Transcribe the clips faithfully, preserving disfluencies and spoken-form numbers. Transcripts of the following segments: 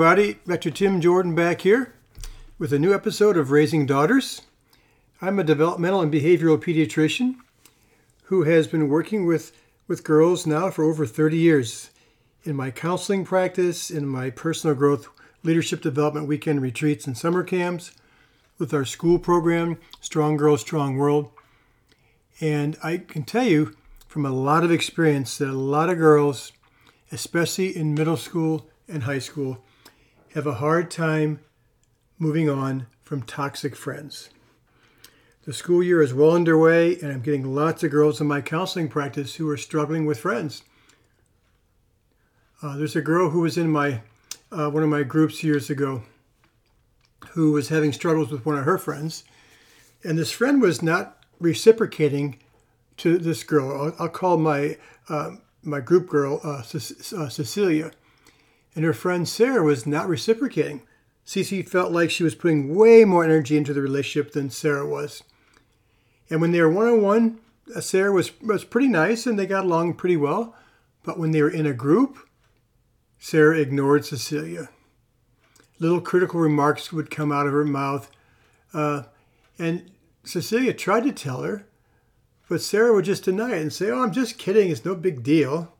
everybody. Doctor Tim Jordan back here with a new episode of Raising Daughters. I'm a developmental and behavioral pediatrician who has been working with, with girls now for over thirty years in my counseling practice, in my personal growth, leadership development weekend retreats and summer camps, with our school program, Strong Girls, Strong World. And I can tell you from a lot of experience that a lot of girls, especially in middle school and high school, have a hard time moving on from toxic friends. The school year is well underway, and I'm getting lots of girls in my counseling practice who are struggling with friends. Uh, there's a girl who was in my uh, one of my groups years ago who was having struggles with one of her friends, and this friend was not reciprocating to this girl. I'll, I'll call my uh, my group girl uh, Ce- uh, Cecilia, and her friend Sarah was not reciprocating. Cece felt like she was putting way more energy into the relationship than Sarah was. And when they were one-on-one, Sarah was, was pretty nice and they got along pretty well. But when they were in a group, Sarah ignored Cecilia. Little critical remarks would come out of her mouth. Uh, and Cecilia tried to tell her, but Sarah would just deny it and say, "Oh, I'm just kidding. It's no big deal."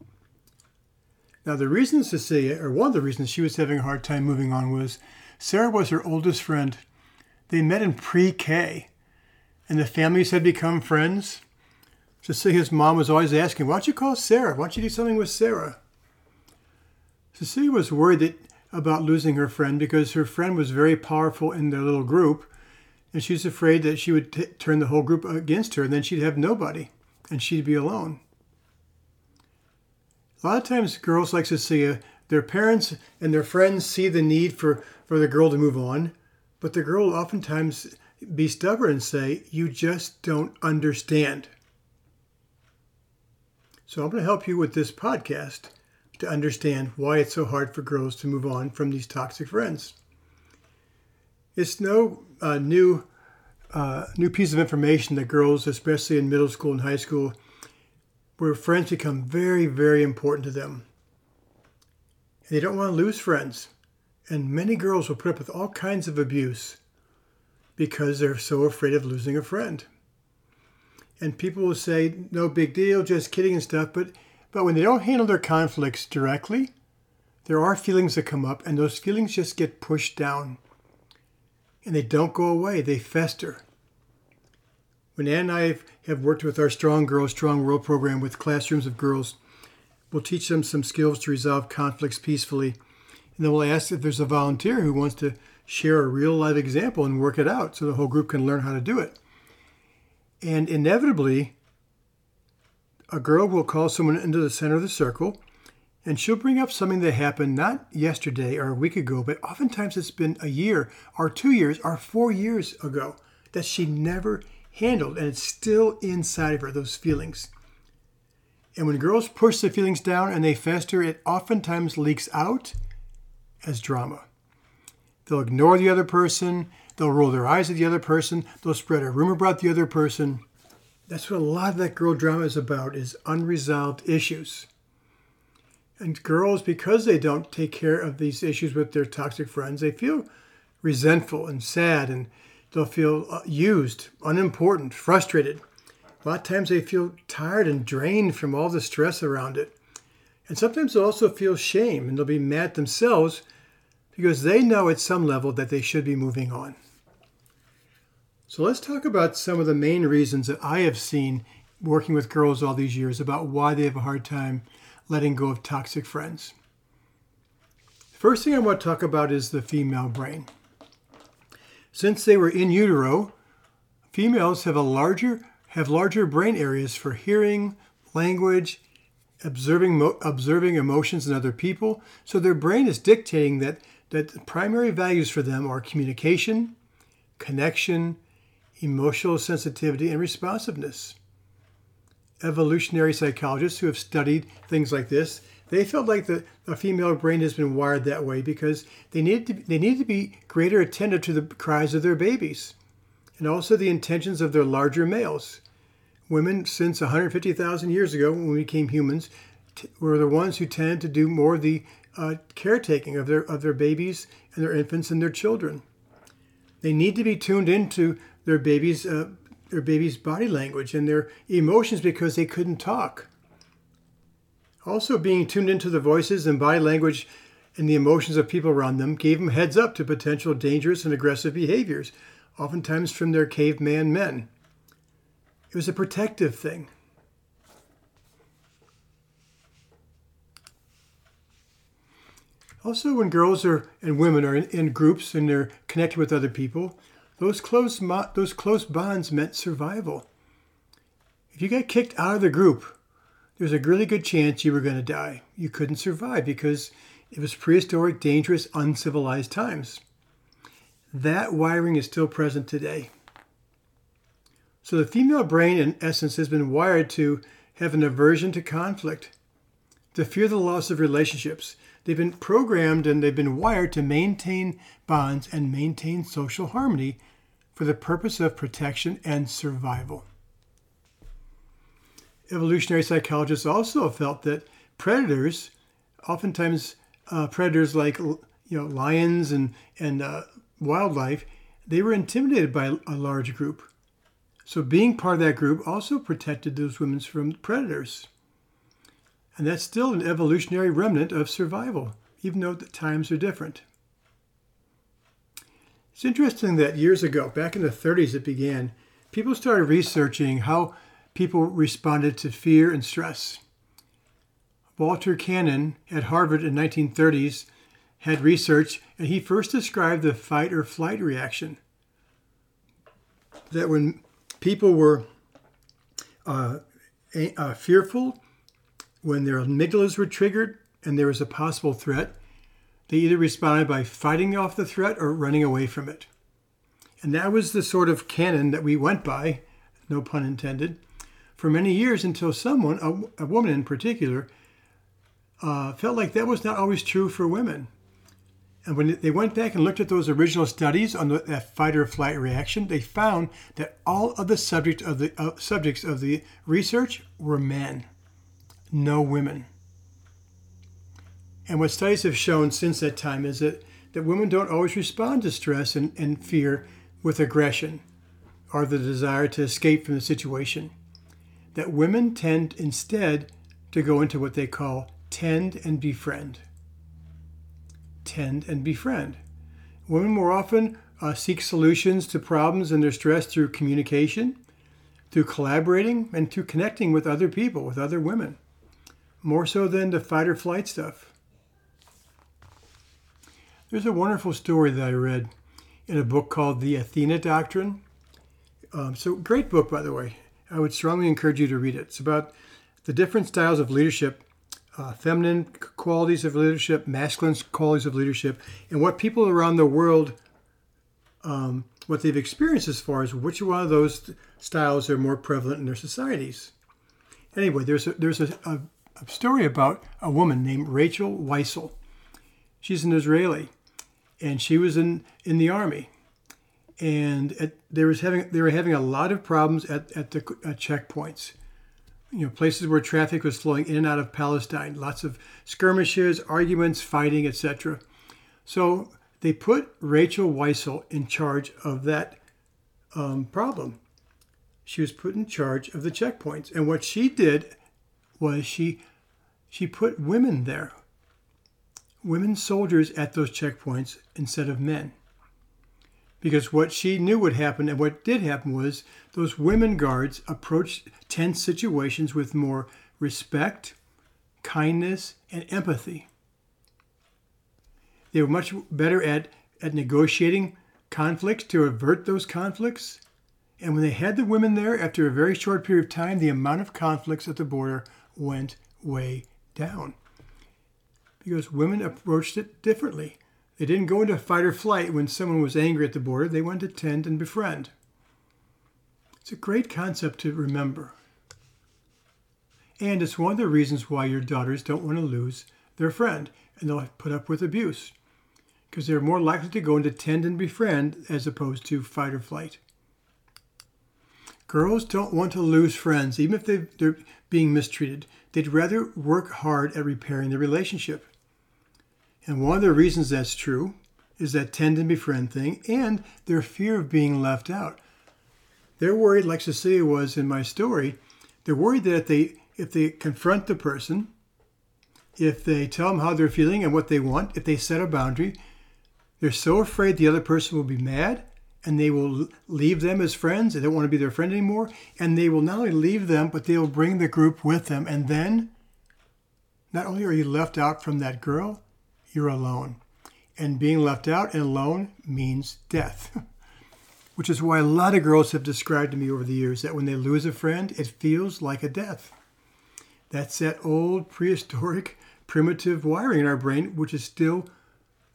Now, the reason Cecilia, or one of the reasons she was having a hard time moving on was Sarah was her oldest friend. They met in pre-K, and the families had become friends. Cecilia's mom was always asking, "Why don't you call Sarah? Why don't you do something with Sarah?" Cecilia was worried that, about losing her friend because her friend was very powerful in their little group, and she was afraid that she would t- turn the whole group against her, and then she'd have nobody, and she'd be alone. A lot of times, girls like Cecilia, their parents and their friends see the need for, for the girl to move on, but the girl will oftentimes be stubborn and say, "You just don't understand." So I'm going to help you with this podcast to understand why it's so hard for girls to move on from these toxic friends. It's no uh, new uh, new piece of information that girls, especially in middle school and high school, where friends become very, very important to them. And they don't want to lose friends. And many girls will put up with all kinds of abuse because they're so afraid of losing a friend. And people will say, "No big deal, just kidding," and stuff. But, but when they don't handle their conflicts directly, there are feelings that come up, and those feelings just get pushed down. And they don't go away. They fester. When Ann and I have worked with our Strong Girls, Strong World program with classrooms of girls, we'll teach them some skills to resolve conflicts peacefully. And then we'll ask if there's a volunteer who wants to share a real-life example and work it out so the whole group can learn how to do it. And inevitably, a girl will call someone into the center of the circle, and she'll bring up something that happened not yesterday or a week ago, but oftentimes it's been a year or two years or four years ago that she never handled, and it's still inside of her, those feelings. And when girls push the feelings down and they fester, it oftentimes leaks out as drama. They'll ignore the other person. They'll roll their eyes at the other person. They'll spread a rumor about the other person. That's what a lot of that girl drama is about, is unresolved issues. And girls, because they don't take care of these issues with their toxic friends, they feel resentful and sad, and they'll feel used, unimportant, frustrated. A lot of times they feel tired and drained from all the stress around it. And sometimes they'll also feel shame, and they'll be mad at themselves because they know at some level that they should be moving on. So let's talk about some of the main reasons that I have seen working with girls all these years about why they have a hard time letting go of toxic friends. The first thing I want to talk about is the female brain. Since they were in utero, females have a larger have larger brain areas for hearing, language, observing observing emotions in other people. So their brain is dictating that that the primary values for them are communication, connection, emotional sensitivity, and responsiveness. Evolutionary psychologists who have studied things like this, they felt like the, the female brain has been wired that way because they needed to, they needed to be greater attentive to the cries of their babies and also the intentions of their larger males. Women, since one hundred fifty thousand years ago when we became humans, t- were the ones who tended to do more of the uh, caretaking of their of their babies and their infants and their children. They need to be tuned into their babies, uh, their baby's body language and their emotions because they couldn't talk. Also, being tuned into the voices and body language and the emotions of people around them gave them heads up to potential dangerous and aggressive behaviors, oftentimes from their caveman men. It was a protective thing. Also, when girls are, and women are in, in groups and they're connected with other people, those close, mo- those close bonds meant survival. If you got kicked out of the group, there's a really good chance you were going to die. You couldn't survive because it was prehistoric, dangerous, uncivilized times. That wiring is still present today. So the female brain, in essence, has been wired to have an aversion to conflict, to fear the loss of relationships. They've been programmed and they've been wired to maintain bonds and maintain social harmony for the purpose of protection and survival. Evolutionary psychologists also felt that predators, oftentimes uh, predators like you know lions and, and uh, wildlife, they were intimidated by a large group. So being part of that group also protected those women from predators. And that's still an evolutionary remnant of survival, even though the times are different. It's interesting that years ago, back in the thirties it began, people started researching how people responded to fear and stress. Walter Cannon at Harvard in the nineteen thirties had research, and he first described the fight or flight reaction. That when people were uh, uh, fearful, when their amygdalas were triggered and there was a possible threat, they either responded by fighting off the threat or running away from it. And that was the sort of canon that we went by, no pun intended, for many years until someone, a, a woman in particular, uh, felt like that was not always true for women. And when they went back and looked at those original studies on the, that fight or flight reaction, they found that all of the, subject of the uh, subjects of the research were men, no women. And what studies have shown since that time is that, that women don't always respond to stress and, and fear with aggression or the desire to escape from the situation. That women tend instead to go into what they call tend and befriend. Tend and befriend. Women more often uh, seek solutions to problems and their stress through communication, through collaborating, and through connecting with other people, with other women, more so than the fight or flight stuff. There's a wonderful story that I read in a book called The Athena Doctrine. Um, so great book, by the way. I would strongly encourage you to read it. It's about the different styles of leadership, Uh, feminine qualities of leadership, masculine qualities of leadership, and what people around the world, um, what they've experienced as far as which one of those styles are more prevalent in their societies. Anyway, there's a, there's a, a, a story about a woman named Rachel Weissel. She's an Israeli, and she was in, in the army, and at, they, was having, they were having a lot of problems at, at the at checkpoints. You know, places where traffic was flowing in and out of Palestine, lots of skirmishes, arguments, fighting, et cetera. So they put Rachel Weissel in charge of that um, problem. She was put in charge of the checkpoints. And what she did was she she put women there, women soldiers at those checkpoints instead of men. Because what she knew would happen and what did happen was those women guards approached tense situations with more respect, kindness, and empathy. They were much better at, at negotiating conflicts to avert those conflicts. And when they had the women there, after a very short period of time, the amount of conflicts at the border went way down. Because women approached it differently. They didn't go into fight or flight when someone was angry at the border. They went to tend and befriend. It's a great concept to remember. And it's one of the reasons why your daughters don't want to lose their friend, and they'll put up with abuse, because they're more likely to go into tend and befriend as opposed to fight or flight. Girls don't want to lose friends, even if they're being mistreated. They'd rather work hard at repairing the relationship. And one of the reasons that's true is that tend and befriend thing and their fear of being left out. They're worried, like Cecilia was in my story, they're worried that if they, if they confront the person, if they tell them how they're feeling and what they want, if they set a boundary, they're so afraid the other person will be mad and they will leave them as friends. They don't want to be their friend anymore. And they will not only leave them, but they'll bring the group with them. And then not only are you left out from that girl, you're alone. And being left out and alone means death, which is why a lot of girls have described to me over the years that when they lose a friend, it feels like a death. That's that old prehistoric, primitive wiring in our brain, which is still,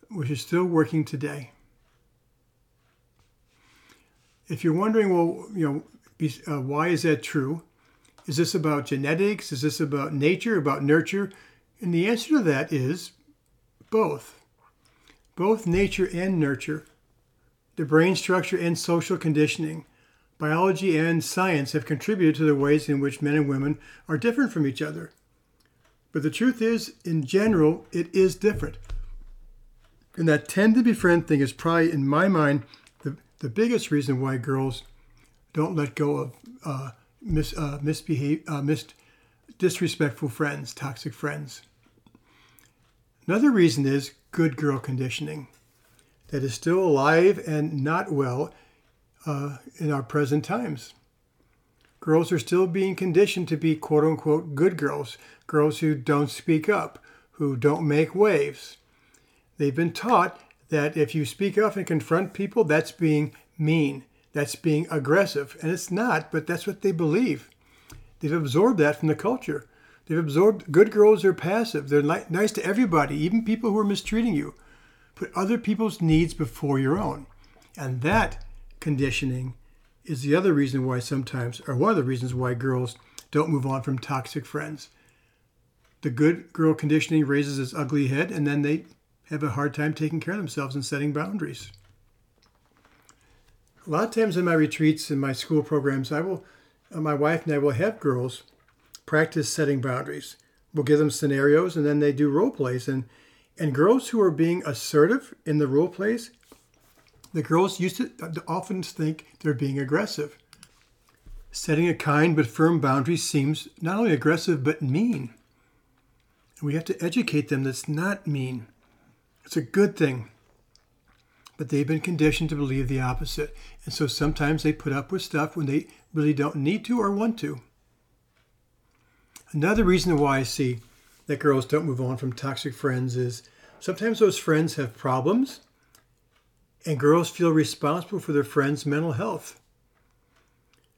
which is still working today. If you're wondering, well, you know, uh, why is that true? Is this about genetics? Is this about nature, about nurture? And the answer to that is both. Both nature and nurture, the brain structure and social conditioning, biology and science have contributed to the ways in which men and women are different from each other. But the truth is, in general, it is different. And that tend to befriend thing is probably, in my mind, the, the biggest reason why girls don't let go of uh, mis, uh, misbehave, uh, mis, disrespectful friends, toxic friends. Another reason is good girl conditioning that is still alive and not well uh, in our present times. Girls are still being conditioned to be quote-unquote good girls, girls who don't speak up, who don't make waves. They've been taught that if you speak up and confront people, that's being mean, that's being aggressive. And it's not, but that's what they believe. They've absorbed that from the culture. They've absorbed good girls are passive. They're ni- nice to everybody, even people who are mistreating you. Put other people's needs before your own. And that conditioning is the other reason why sometimes, or one of the reasons why girls don't move on from toxic friends. The good girl conditioning raises its ugly head, and then they have a hard time taking care of themselves and setting boundaries. A lot of times in my retreats and my school programs, I will, my wife and I will have girls practice setting boundaries. We'll give them scenarios, and then they do role plays. And, and girls who are being assertive in the role plays, the girls used to often think they're being aggressive. Setting a kind but firm boundary seems not only aggressive, but mean. And we have to educate them that's not mean. It's a good thing. But they've been conditioned to believe the opposite. And so sometimes they put up with stuff when they really don't need to or want to. Another reason why I see that girls don't move on from toxic friends is sometimes those friends have problems and girls feel responsible for their friend's mental health.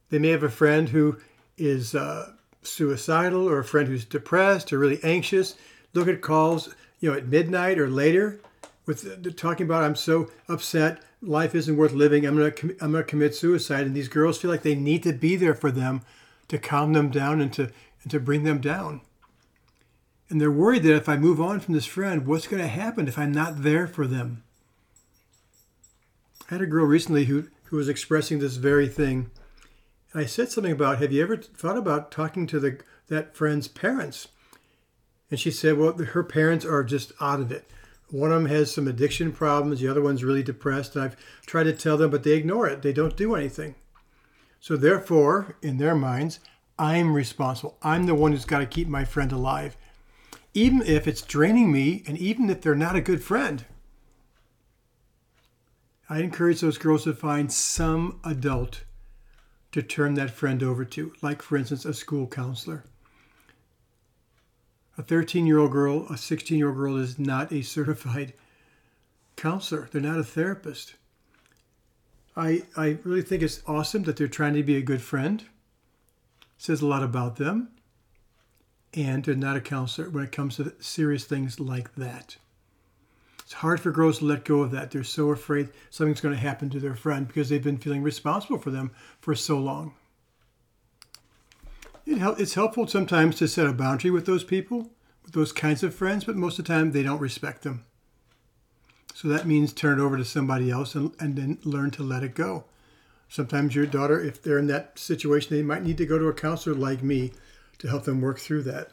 They may have a friend who is uh, suicidal or a friend who's depressed or really anxious. Look at calls, you know, at midnight or later with uh, talking about, I'm so upset, life isn't worth living, I'm going to com- I'm going to commit suicide. And these girls feel like they need to be there for them to calm them down and to and to bring them down. And they're worried that if I move on from this friend, what's going to happen if I'm not there for them? I had a girl recently who, who was expressing this very thing. And I said something about, have you ever thought about talking to the that friend's parents? And she said, well, her parents are just out of it. One of them has some addiction problems. The other one's really depressed. And I've tried to tell them, but they ignore it. They don't do anything. So therefore, in their minds, I'm responsible. I'm the one who's got to keep my friend alive, even if it's draining me and even if they're not a good friend. I encourage those girls to find some adult to turn that friend over to, like, for instance, a school counselor. A thirteen-year-old girl, a sixteen-year-old girl is not a certified counselor. They're not a therapist. I, I really think it's awesome that they're trying to be a good friend. Says a lot about them, and they're not a counselor when it comes to serious things like that. It's hard for girls to let go of that. They're so afraid something's going to happen to their friend because they've been feeling responsible for them for so long. It hel- it's helpful sometimes to set a boundary with those people, with those kinds of friends, but most of the time they don't respect them. So that means turn it over to somebody else and, and then learn to let it go. Sometimes your daughter, if they're in that situation, they might need to go to a counselor like me to help them work through that.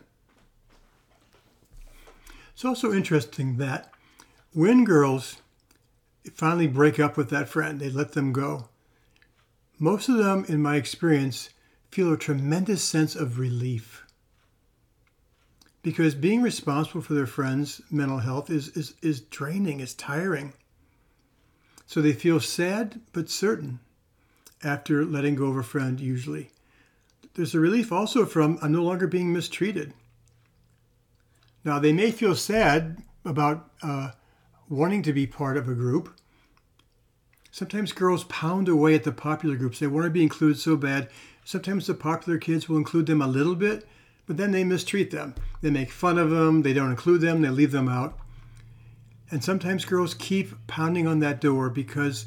It's also interesting that When girls finally break up with that friend, they let them go, most of them, in my experience, feel a tremendous sense of relief. Because being responsible for their friend's mental health is, is, is draining, it's tiring. So they feel sad but certain after letting go of a friend, usually. There's a relief also from, I'm no longer being mistreated. Now, they may feel sad about uh, wanting to be part of a group. Sometimes girls pound away at the popular groups. They want to be included so bad. Sometimes the popular kids will include them a little bit, but then they mistreat them. They make fun of them. They don't include them. They leave them out. And sometimes girls keep pounding on that door because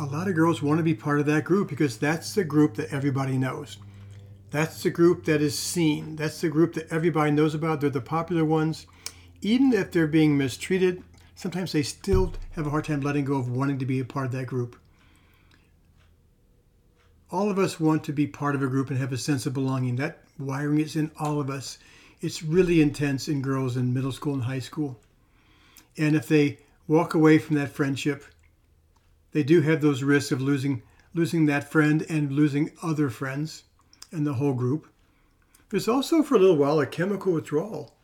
a lot of girls want to be part of that group because that's the group that everybody knows. That's the group that is seen. That's the group that everybody knows about. They're the popular ones. Even if they're being mistreated, sometimes they still have a hard time letting go of wanting to be a part of that group. All of us want to be part of a group and have a sense of belonging. That wiring is in all of us. It's really intense in girls in middle school and high school. And if they walk away from that friendship, they do have those risks of losing, losing that friend and losing other friends and the whole group. There's also for a little while a chemical withdrawal.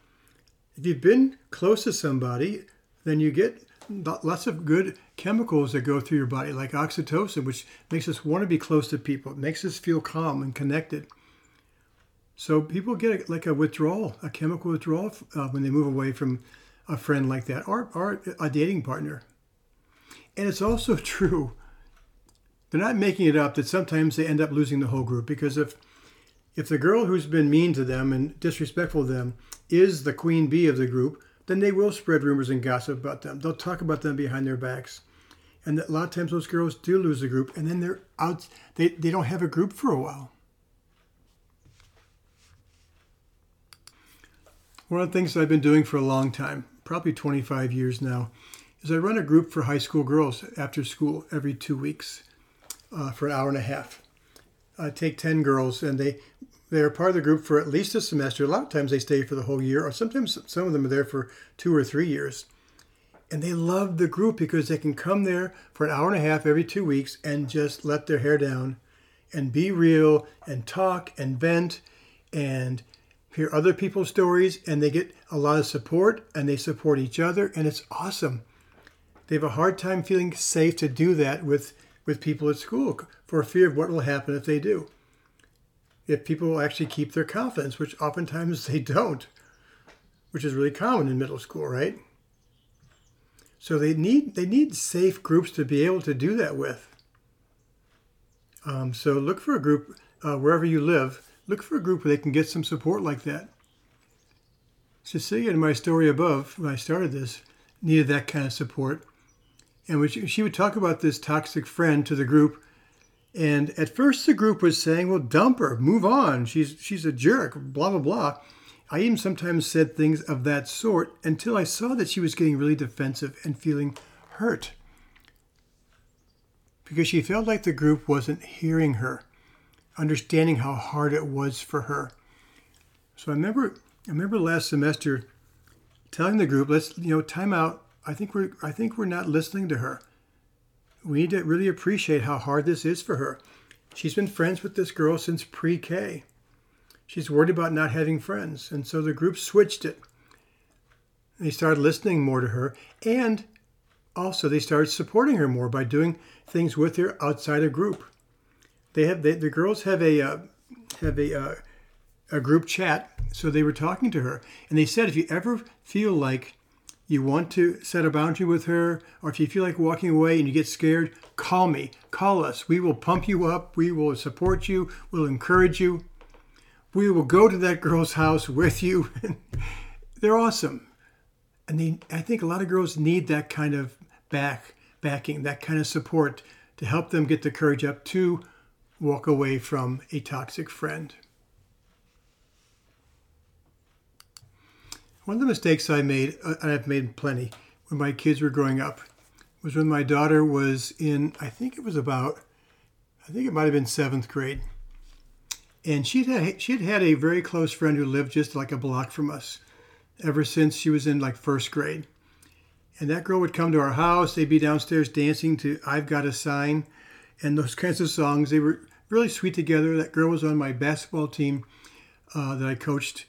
If you've been close to somebody, then you get lots of good chemicals that go through your body, like oxytocin, which makes us want to be close to people. It makes us feel calm and connected. So people get like a withdrawal, a chemical withdrawal uh, when they move away from a friend like that or, or a dating partner. And it's also true, they're not making it up, that sometimes they end up losing the whole group. Because if if the girl who's been mean to them and disrespectful to them is the queen bee of the group, then they will spread rumors and gossip about them. They'll talk about them behind their backs. And a lot of times those girls do lose the group, and then they're out, they, they don't have a group for a while. One of the things I've been doing for a long time, probably twenty-five years now, is I run a group for high school girls after school every two weeks uh, for an hour and a half. I take ten girls, and they They are part of the group for at least a semester. A lot of times they stay for the whole year, or sometimes some of them are there for two or three years. And they love the group because they can come there for an hour and a half every two weeks and just let their hair down and be real and talk and vent and hear other people's stories. And they get a lot of support and they support each other. And it's awesome. They have a hard time feeling safe to do that with, with people at school for fear of what will happen if they do. If people actually keep their confidence, which oftentimes they don't, which is really common in middle school, right? So they need they need safe groups to be able to do that with. Um, so look for a group uh, wherever you live. Look for a group where they can get some support like that. Cecilia, in my story above, when I started this, needed that kind of support. And when she, she would talk about this toxic friend to the group. And at first the group was saying, well, dump her, move on. She's she's a jerk, blah, blah, blah. I even sometimes said things of that sort until I saw that she was getting really defensive and feeling hurt. Because she felt like the group wasn't hearing her, understanding how hard it was for her. So I remember I remember last semester telling the group, let's, you know, time out. I think we're I think we're not listening to her. We need to really appreciate how hard this is for her. She's been friends with this girl since pre-K. She's worried about not having friends. And so the group switched it. They started listening more to her. And also they started supporting her more by doing things with her outside of group. They have they, the girls have a uh, have a uh, a group chat. So they were talking to her. And they said, if you ever feel like you want to set a boundary with her, or if you feel like walking away and you get scared, call me, call us. We will pump you up. We will support you. We'll encourage you. We will go to that girl's house with you. They're awesome. And they, I think a lot of girls need that kind of back backing, that kind of support to help them get the courage up to walk away from a toxic friend. One of the mistakes I made, and I've made plenty, when my kids were growing up, was when my daughter was in, I think it was about, I think it might have been seventh grade. And she'd had, she'd had a very close friend who lived just like a block from us ever since she was in like first grade. And that girl would come to our house. They'd be downstairs dancing to I've Got a Sign and those kinds of songs. They were really sweet together. That girl was on my basketball team uh, that I coached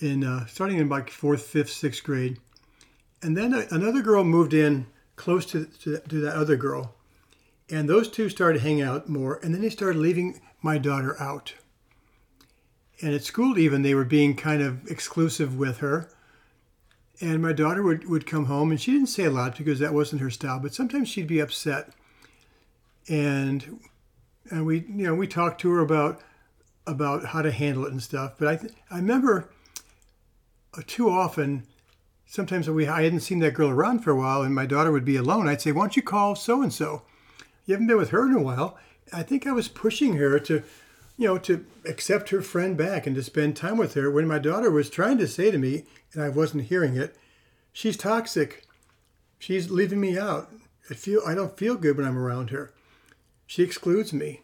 in uh, starting in like fourth, fifth, sixth grade. And then a, another girl moved in close to, to, to that other girl. And those two started hanging out more. And then they started leaving my daughter out. And at school even, they were being kind of exclusive with her. And my daughter would, would come home, and she didn't say a lot because that wasn't her style, but sometimes she'd be upset. And and we you know we talked to her about about how to handle it and stuff. But I th- I remember uh, too often, sometimes we I hadn't seen that girl around for a while, and my daughter would be alone. I'd say, why don't you call so-and-so? You haven't been with her in a while. I think I was pushing her to, you know, to accept her friend back and to spend time with her when my daughter was trying to say to me, and I wasn't hearing it, she's toxic. She's leaving me out. I feel I don't feel good when I'm around her. She excludes me.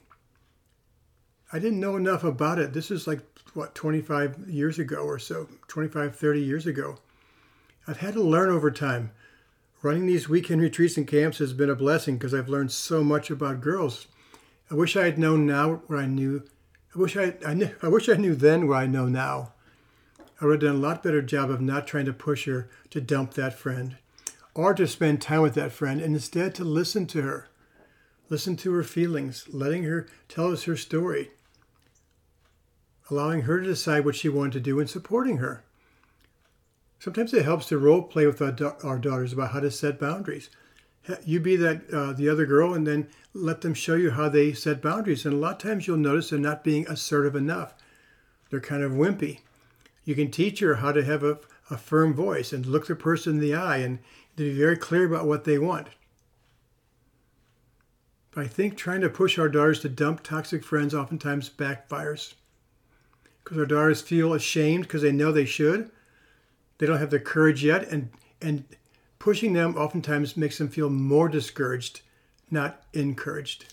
I didn't know enough about it. This is like, what, twenty-five years ago or so, twenty-five, thirty years ago. I've had to learn over time. Running these weekend retreats and camps has been a blessing because I've learned so much about girls. I wish I had known now what I knew. I wish I, I, knew, I wish I knew then what I know now. I would have done a lot better job of not trying to push her to dump that friend or to spend time with that friend, and instead to listen to her, listen to her feelings, letting her tell us her story, allowing her to decide what she wanted to do and supporting her. Sometimes it helps to role play with our, da- our daughters about how to set boundaries. You be that uh, the other girl, and then let them show you how they set boundaries. And a lot of times you'll notice they're not being assertive enough. They're kind of wimpy. You can teach her how to have a, a firm voice and look the person in the eye and to be very clear about what they want. But I think trying to push our daughters to dump toxic friends oftentimes backfires because our daughters feel ashamed because they know they should. They don't have the courage yet, and and pushing them oftentimes makes them feel more discouraged, not encouraged.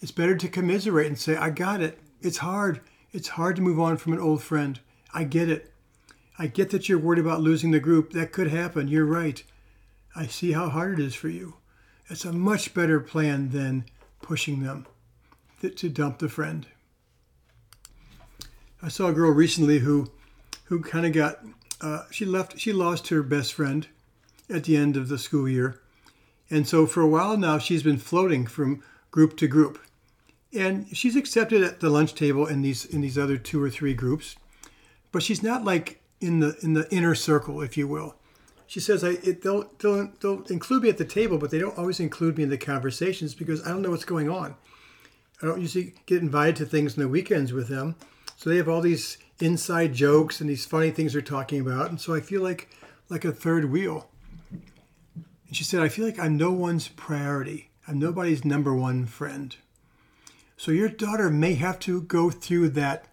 It's better to commiserate and say, I got it. It's hard. It's hard to move on from an old friend. I get it. I get that you're worried about losing the group. That could happen. You're right. I see how hard it is for you. That's a much better plan than pushing them to dump the friend. I saw a girl recently who, who kind of got, uh, she left, she lost her best friend at the end of the school year. And so for a while now, she's been floating from group to group. And she's accepted at the lunch table in these in these other two or three groups, but she's not like in the in the inner circle, if you will. She says, I, it, they'll, they'll, they'll include me at the table, but they don't always include me in the conversations because I don't know what's going on. I don't usually get invited to things on the weekends with them. So they have all these inside jokes and these funny things they're talking about. And so I feel like like a third wheel. And she said, I feel like I'm no one's priority. I'm nobody's number one friend. So your daughter may have to go through that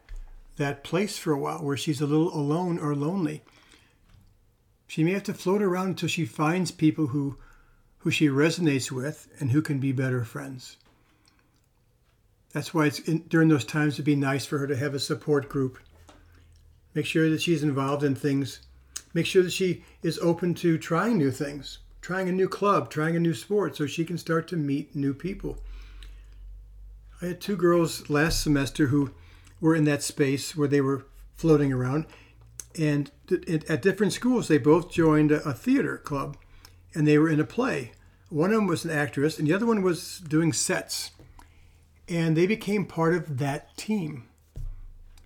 that place for a while where she's a little alone or lonely. She may have to float around until she finds people who, who she resonates with and who can be better friends. That's why it's in, during those times it'd be nice for her to have a support group. Make sure that she's involved in things. Make sure that she is open to trying new things, trying a new club, trying a new sport, so she can start to meet new people. I had two girls last semester who were in that space where they were floating around. And at different schools, they both joined a theater club, and they were in a play. One of them was an actress, and the other one was doing sets. And they became part of that team.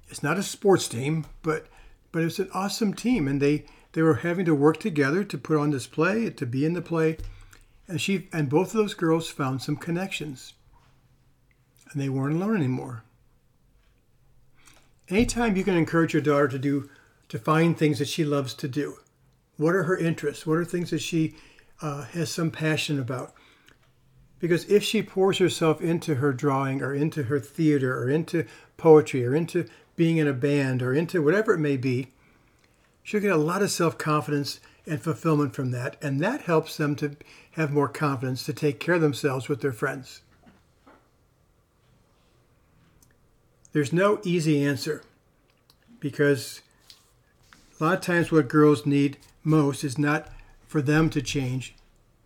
It's not a sports team, but but it's an awesome team. And they, they were having to work together to put on this play, to be in the play. And she and both of those girls found some connections. And they weren't alone anymore. Anytime you can encourage your daughter to do, to find things that she loves to do. What are her interests? What are things that she uh, has some passion about? Because if she pours herself into her drawing or into her theater or into poetry or into being in a band or into whatever it may be, she'll get a lot of self-confidence and fulfillment from that. And that helps them to have more confidence to take care of themselves with their friends. There's no easy answer because a lot of times what girls need most is not for them to change,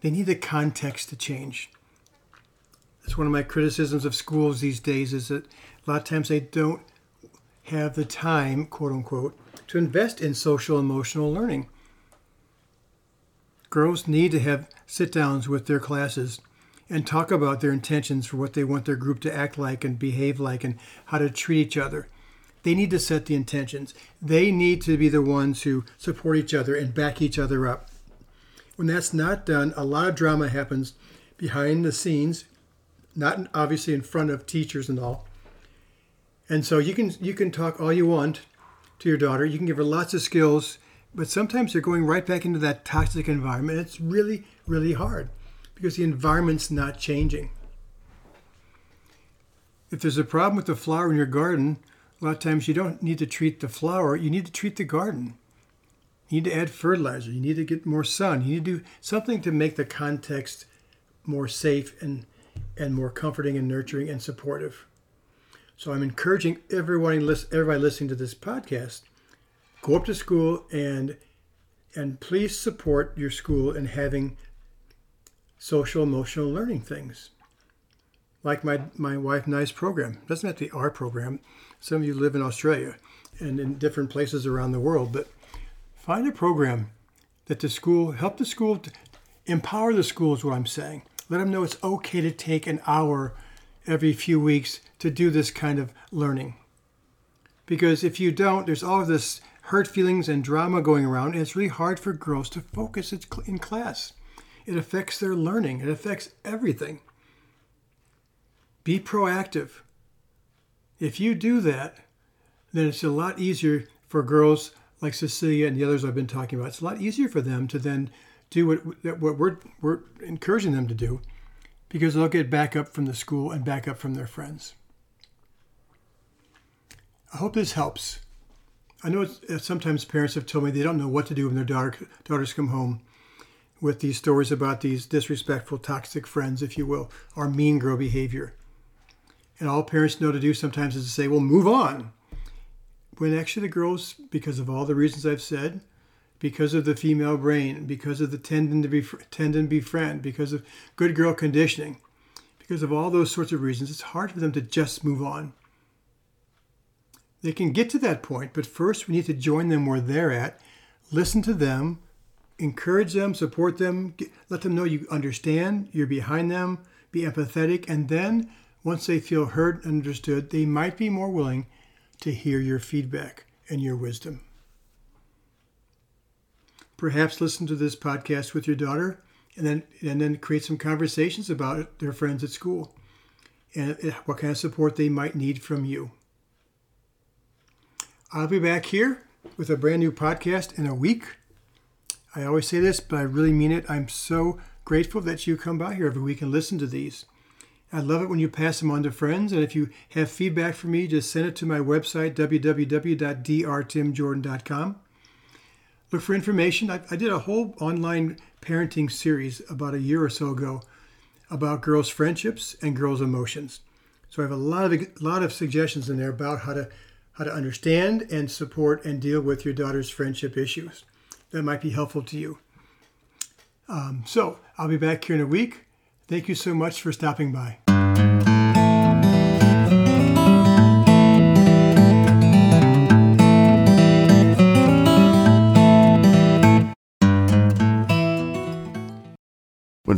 they need the context to change. That's one of my criticisms of schools these days, is that a lot of times they don't have the time, quote unquote, to invest in social emotional learning. Girls need to have sit-downs with their classes and talk about their intentions for what they want their group to act like and behave like and how to treat each other. They need to set the intentions. They need to be the ones who support each other and back each other up. When that's not done, a lot of drama happens behind the scenes, not obviously in front of teachers and all. And so you can you can talk all you want to your daughter. You can give her lots of skills, but sometimes they're going right back into that toxic environment. It's really, really hard because the environment's not changing. If there's a problem with the flower in your garden, a lot of times you don't need to treat the flower. You need to treat the garden. You need to add fertilizer. You need to get more sun. You need to do something to make the context more safe and, and more comforting and nurturing and supportive. So I'm encouraging everyone, everybody listening to this podcast, go up to school and and please support your school in having social emotional learning things. Like my, my wife and I's program. It doesn't have to be our program. Some of you live in Australia and in different places around the world, but find a program that the school, help the school, to empower the school is what I'm saying. Let them know it's okay to take an hour every few weeks to do this kind of learning. Because if you don't, there's all of this hurt feelings and drama going around, and it's really hard for girls to focus in class. It affects their learning. It affects everything. Be proactive. If you do that, then it's a lot easier for girls like Cecilia and the others I've been talking about. It's a lot easier for them to then do what, what we're, we're encouraging them to do, because they'll get back up from the school and back up from their friends. I hope this helps. I know it's, sometimes parents have told me they don't know what to do when their daughter, daughters come home with these stories about these disrespectful, toxic friends, if you will, or mean girl behavior. And all parents know to do sometimes is to say, well, move on. When actually the girls, because of all the reasons I've said, because of the female brain, because of the tendon to befri- tendon befriend, because of good girl conditioning, because of all those sorts of reasons, it's hard for them to just move on. They can get to that point, but first we need to join them where they're at, listen to them, encourage them, support them, get, let them know you understand, you're behind them, be empathetic, and then once they feel heard and understood, they might be more willing to hear your feedback and your wisdom. Perhaps listen to this podcast with your daughter and then and then create some conversations about it, their friends at school and what kind of support they might need from you. I'll be back here with a brand new podcast in a week. I always say this, but I really mean it. I'm so grateful that you come by here every week and listen to these. I love it when you pass them on to friends. And if you have feedback for me, just send it to my website, w w w dot d r tim jordan dot com. Look for information. I, I did a whole online parenting series about a year or so ago about girls' friendships and girls' emotions. So I have a lot of a lot of suggestions in there about how to how to understand and support and deal with your daughter's friendship issues that might be helpful to you. Um, so I'll be back here in a week. Thank you so much for stopping by. When